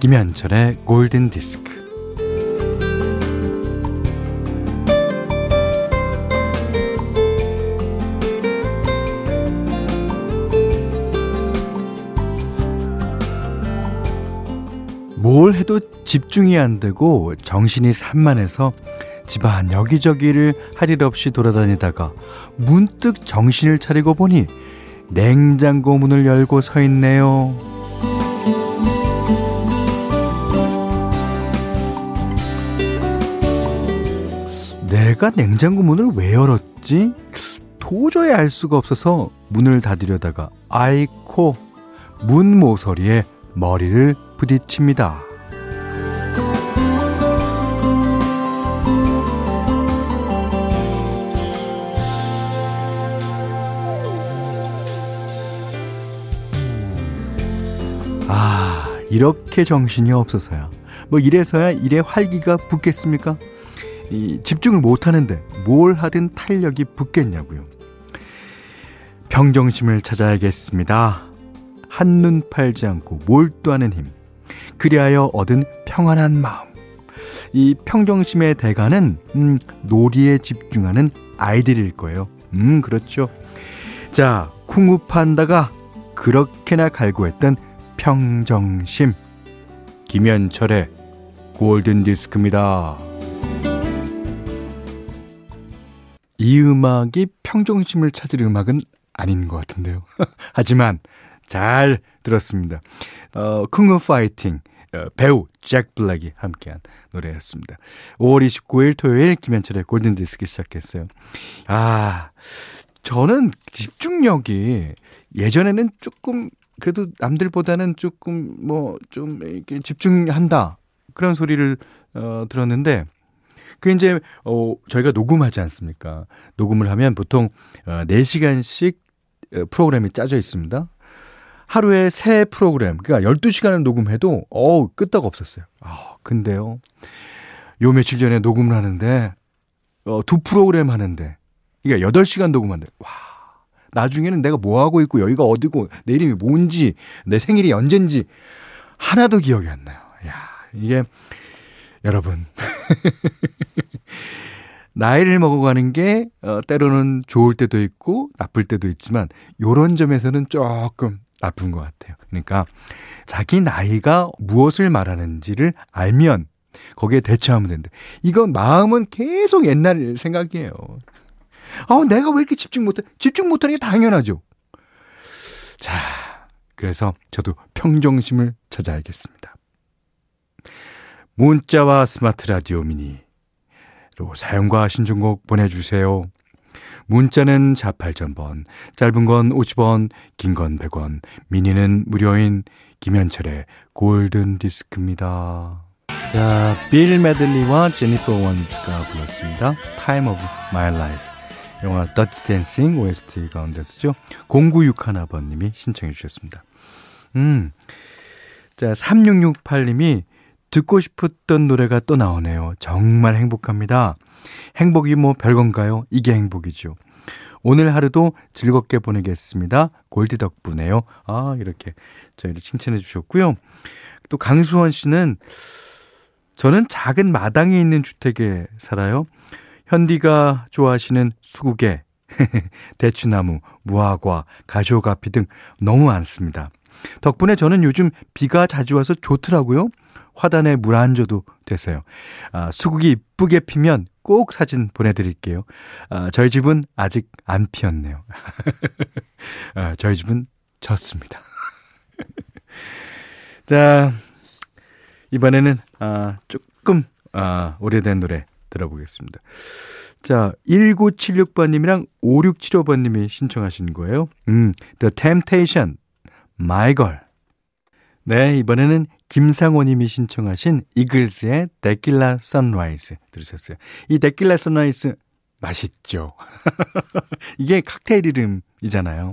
김현철의 골든디스크. 뭘 해도 집중이 안 되고 정신이 산만해서 집안 여기저기를 할 일 없이 돌아다니다가 문득 정신을 차리고 보니 냉장고 문을 열고 서 있네요. 내가 냉장고 문을 왜 열었지? 도저히 알 수가 없어서 문을 닫으려다가 아이코, 문 모서리에 머리를 부딪힙니다. 아, 이렇게 정신이 없어서야, 뭐 이래서야 일에 활기가 붙겠습니까? 이 집중을 못하는데 뭘 하든 탄력이 붙겠냐고요. 평정심을 찾아야겠습니다. 한눈 팔지 않고 몰두하는 힘, 그리하여 얻은 평안한 마음. 이 평정심의 대가는 놀이에 집중하는 아이들일 거예요. 그렇죠. 자, 쿵우판다가 그렇게나 갈구했던 평정심. 김현철의 골든디스크입니다. 이 음악이 평정심을 찾을 음악은 아닌 것 같은데요. 하지만 잘 들었습니다. 쿵우 파이팅, 배우 잭 블랙이 함께한 노래였습니다. 5월 29일 토요일 김현철의 골든디스크 시작했어요. 아, 저는 집중력이 예전에는 조금, 그래도 남들보다는 조금 뭐 좀 이렇게 집중한다, 그런 소리를 들었는데, 그 이제 저희가 녹음하지 않습니까? 녹음을 하면 보통 4시간씩 프로그램이 짜져 있습니다. 하루에 3프로그램, 그러니까 12시간을 녹음해도 끄떡 없었어요. 근데요, 요 며칠 전에 녹음을 하는데 2프로그램 하는데, 그러니까 8시간 녹음한대. 와, 나중에는 내가 뭐하고 있고 여기가 어디고 내 이름이 뭔지 내 생일이 언젠지 하나도 기억이 안 나요. 야, 이게 여러분 나이를 먹어가는 게 때로는 좋을 때도 있고 나쁠 때도 있지만 이런 점에서는 조금 나쁜 것 같아요. 그러니까 자기 나이가 무엇을 말하는지를 알면 거기에 대처하면 된다. 이건 마음은 계속 옛날 생각이에요. 내가 왜 이렇게 집중 못하는 게 당연하죠. 자, 그래서 저도 평정심을 찾아야겠습니다. 문자와 스마트 라디오 미니로 사연과 신청곡 보내주세요. 문자는 48,000번, 짧은 건 50원, 긴 건 100원, 미니는 무료인 김현철의 골든디스크입니다. 자, 빌 메들리와 제니퍼 원스가 불렀습니다. Time of My Life. 영화 Dutch Dancing OST 가운데서죠. 0961번님이 신청해 주셨습니다. 자, 3668님이 듣고 싶었던 노래가 또 나오네요. 정말 행복합니다. 행복이 뭐 별건가요? 이게 행복이죠. 오늘 하루도 즐겁게 보내겠습니다. 골디 덕분에요. 아, 이렇게 저희를 칭찬해 주셨고요. 또 강수원 씨는, 저는 작은 마당에 있는 주택에 살아요. 현디가 좋아하시는 수국에 대추나무, 무화과, 가시오가피 등 너무 많습니다. 덕분에 저는 요즘 비가 자주 와서 좋더라고요. 화단에 물 안 줘도 됐어요. 수국이 이쁘게 피면 꼭 사진 보내드릴게요. 저희 집은 아직 안 피었네요. 저희 집은 졌습니다. 자, 이번에는 조금 오래된 노래 들어보겠습니다. 자, 1976번님이랑 5675번님이 신청하신 거예요. The Temptation, My Girl. 네, 이번에는 김상호님이 신청하신 이글스의 데킬라 선라이즈 들으셨어요. 이 데킬라 선라이즈 맛있죠. 이게 칵테일 이름이잖아요.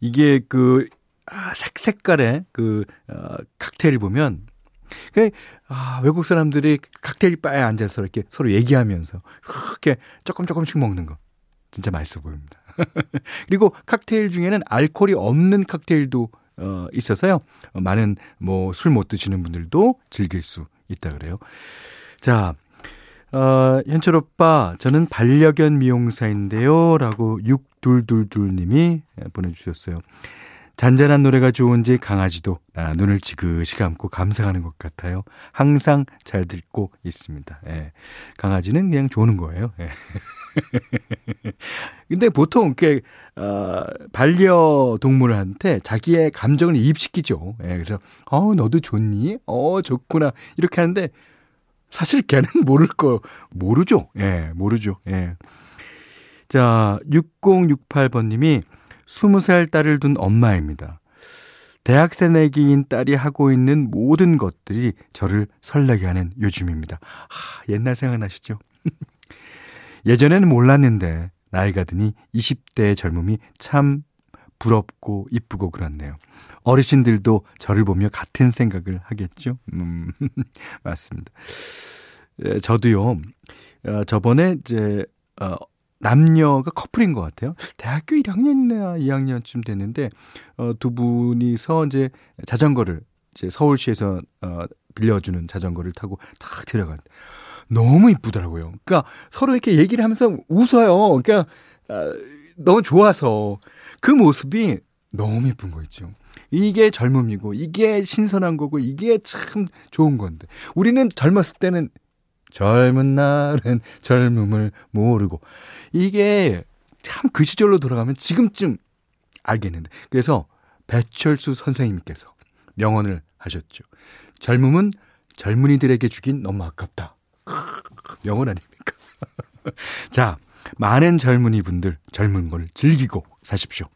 이게 색깔의 칵테일 보면, 외국 사람들이 칵테일 바에 앉아서 이렇게 서로 얘기하면서 그렇게 조금씩 먹는 거 진짜 맛있어 보입니다. 그리고 칵테일 중에는 알코올이 없는 칵테일도 있어서요. 많은 뭐 술 못 드시는 분들도 즐길 수 있다 그래요. 자, 현철 오빠, 저는 반려견 미용사인데요. 라고 6222님이 보내주셨어요. 잔잔한 노래가 좋은지 강아지도 눈을 지그시 감고 감상하는 것 같아요. 항상 잘 듣고 있습니다. 예. 강아지는 그냥 조는 거예요. 예. 근데 보통 반려동물한테 자기의 감정을 이입시키죠. 예. 그래서 너도 좋니? 좋구나. 이렇게 하는데 사실 걔는 모르죠. 예, 모르죠. 예. 자, 6068번님이 20살 딸을 둔 엄마입니다. 대학생 애기인 딸이 하고 있는 모든 것들이 저를 설레게 하는 요즘입니다. 옛날 생각나시죠? 예전에는 몰랐는데 나이가 드니 20대의 젊음이 참 부럽고 이쁘고 그렇네요. 어르신들도 저를 보며 같은 생각을 하겠죠? 맞습니다. 저도요. 저번에 이제 남녀가 커플인 것 같아요. 대학교 1학년이나 2학년쯤 됐는데 두 분이서 이제 자전거를 이제 서울시에서 빌려주는 자전거를 타고 딱 데려간. 너무 이쁘더라고요. 그러니까 서로 이렇게 얘기를 하면서 웃어요. 그러니까 너무 좋아서 그 모습이 너무 이쁜 거 있죠. 이게 젊음이고 이게 신선한 거고 이게 참 좋은 건데 우리는 젊었을 때는 젊은 날은 젊음을 모르고 이게 참 그 시절로 돌아가면 지금쯤 알겠는데 그래서 배철수 선생님께서 명언을 하셨죠. 젊음은 젊은이들에게 주긴 너무 아깝다. 명언 아닙니까? 자, 많은 젊은이 분들 젊은 걸 즐기고 사십시오.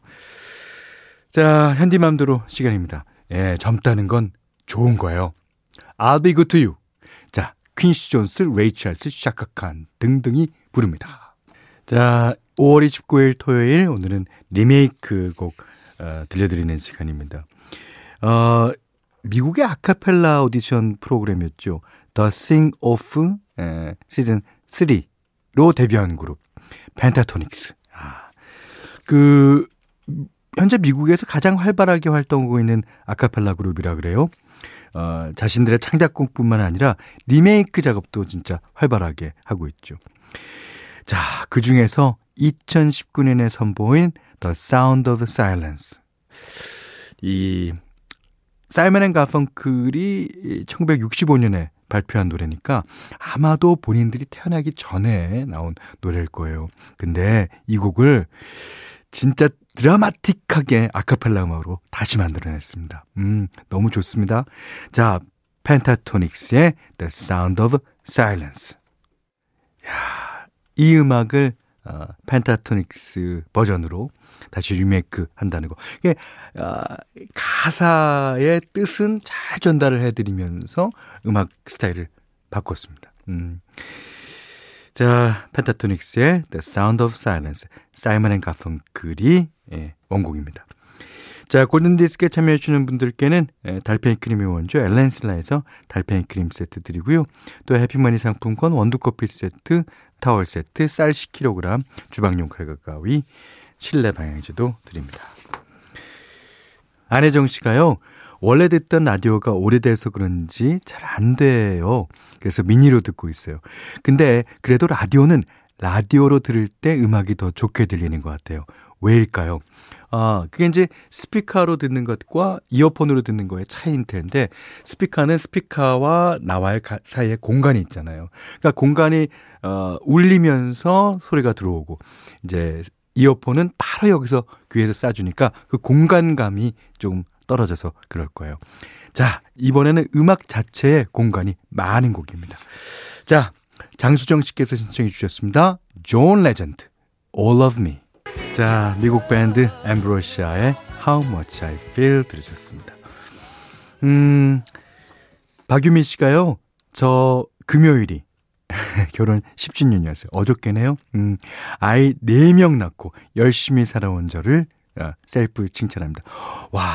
자, 현디맘대로 시간입니다. 예, 젊다는 건 좋은 거예요. I'll be good to you. 자, 퀸시 존스, 레이첼스, 샤카칸 등등이 부릅니다. 자, 5월 29일 토요일 오늘은 리메이크 곡 들려드리는 시간입니다. 미국의 아카펠라 오디션 프로그램이었죠. The Sing Off 시즌 3로 데뷔한 그룹 펜타토닉스. 현재 미국에서 가장 활발하게 활동하고 있는 아카펠라 그룹이라 그래요. 자신들의 창작곡뿐만 아니라 리메이크 작업도 진짜 활발하게 하고 있죠. 자, 그 중에서 2019년에 선보인 The Sound of Silence. 이 사이먼 앤 가펑클이 1965년에 발표한 노래니까 아마도 본인들이 태어나기 전에 나온 노래일 거예요. 근데 이 곡을 진짜 드라마틱하게 아카펠라 음악으로 다시 만들어냈습니다. 너무 좋습니다. 자, 펜타토닉스의 The Sound of Silence. 야, 이 음악을 펜타토닉스 버전으로 다시 리메이크 한다는 거. 이게 가사의 뜻은 잘 전달을 해드리면서 음악 스타일을 바꿨습니다. 자, 펜타토닉스의 The Sound of Silence, 사이먼 앤 가펑클이 원곡입니다. 자, 골든디스크에 참여해주시는 분들께는 달팽이 크림의 원조 엘렌슬라에서 달팽이 크림 세트 드리고요. 또 해피머니 상품권, 원두커피 세트, 타월 세트, 쌀 10kg, 주방용 칼과 가위, 실내 방향제도 드립니다. 안혜정 씨가요. 원래 듣던 라디오가 오래돼서 그런지 잘 안 돼요. 그래서 미니로 듣고 있어요. 근데 그래도 라디오는 라디오로 들을 때 음악이 더 좋게 들리는 것 같아요. 왜일까요? 그게 이제 스피커로 듣는 것과 이어폰으로 듣는 거의 차이인 텐데 스피커는 스피커와 나와의 사이에 공간이 있잖아요. 그러니까 공간이 울리면서 소리가 들어오고 이제 이어폰은 바로 여기서 귀에서 싸주니까 그 공간감이 좀 떨어져서 그럴 거예요. 자, 이번에는 음악 자체의 공간이 많은 곡입니다. 자, 장수정 씨께서 신청해 주셨습니다. 존 레전드, All of Me. 자, 미국 밴드 앰브로시아의 How Much I Feel 들으셨습니다. 박유미 씨가요. 저 금요일이 결혼 10주년이었어요. 어저께네요. 아이 4명 낳고 열심히 살아온 저를 셀프 칭찬합니다. 와,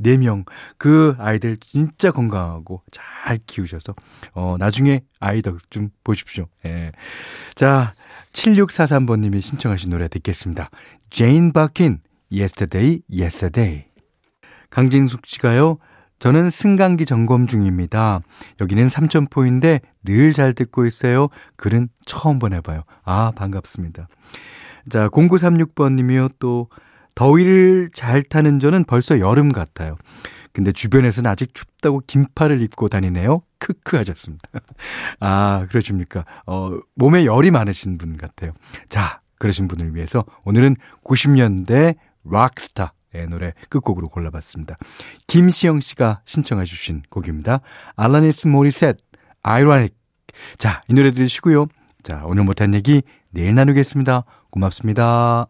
4명. 그 아이들 진짜 건강하고 잘 키우셔서 나중에 아이 덕 좀 보십시오. 예. 자, 7643번님이 신청하신 노래 듣겠습니다. Jane Birkin, Yesterday, Yesterday. 강진숙 씨가요. 저는 승강기 점검 중입니다. 여기는 삼천포인데 늘 잘 듣고 있어요. 글은 처음 보내봐요. 아, 반갑습니다. 자, 0936번님이요. 또 더위를 잘 타는 저는 벌써 여름 같아요. 근데 주변에서는 아직 춥다고 긴팔을 입고 다니네요. 크크 하셨습니다. 아, 그러십니까? 몸에 열이 많으신 분 같아요. 자, 그러신 분을 위해서 오늘은 90년대 락스타 노래 끝곡으로 골라봤습니다. 김시영 씨가 신청해 주신 곡입니다. 알라니스 모리셋, 아이러닉. 자, 이 노래 들으시고요. 자, 오늘 못한 얘기 내일 나누겠습니다. 고맙습니다.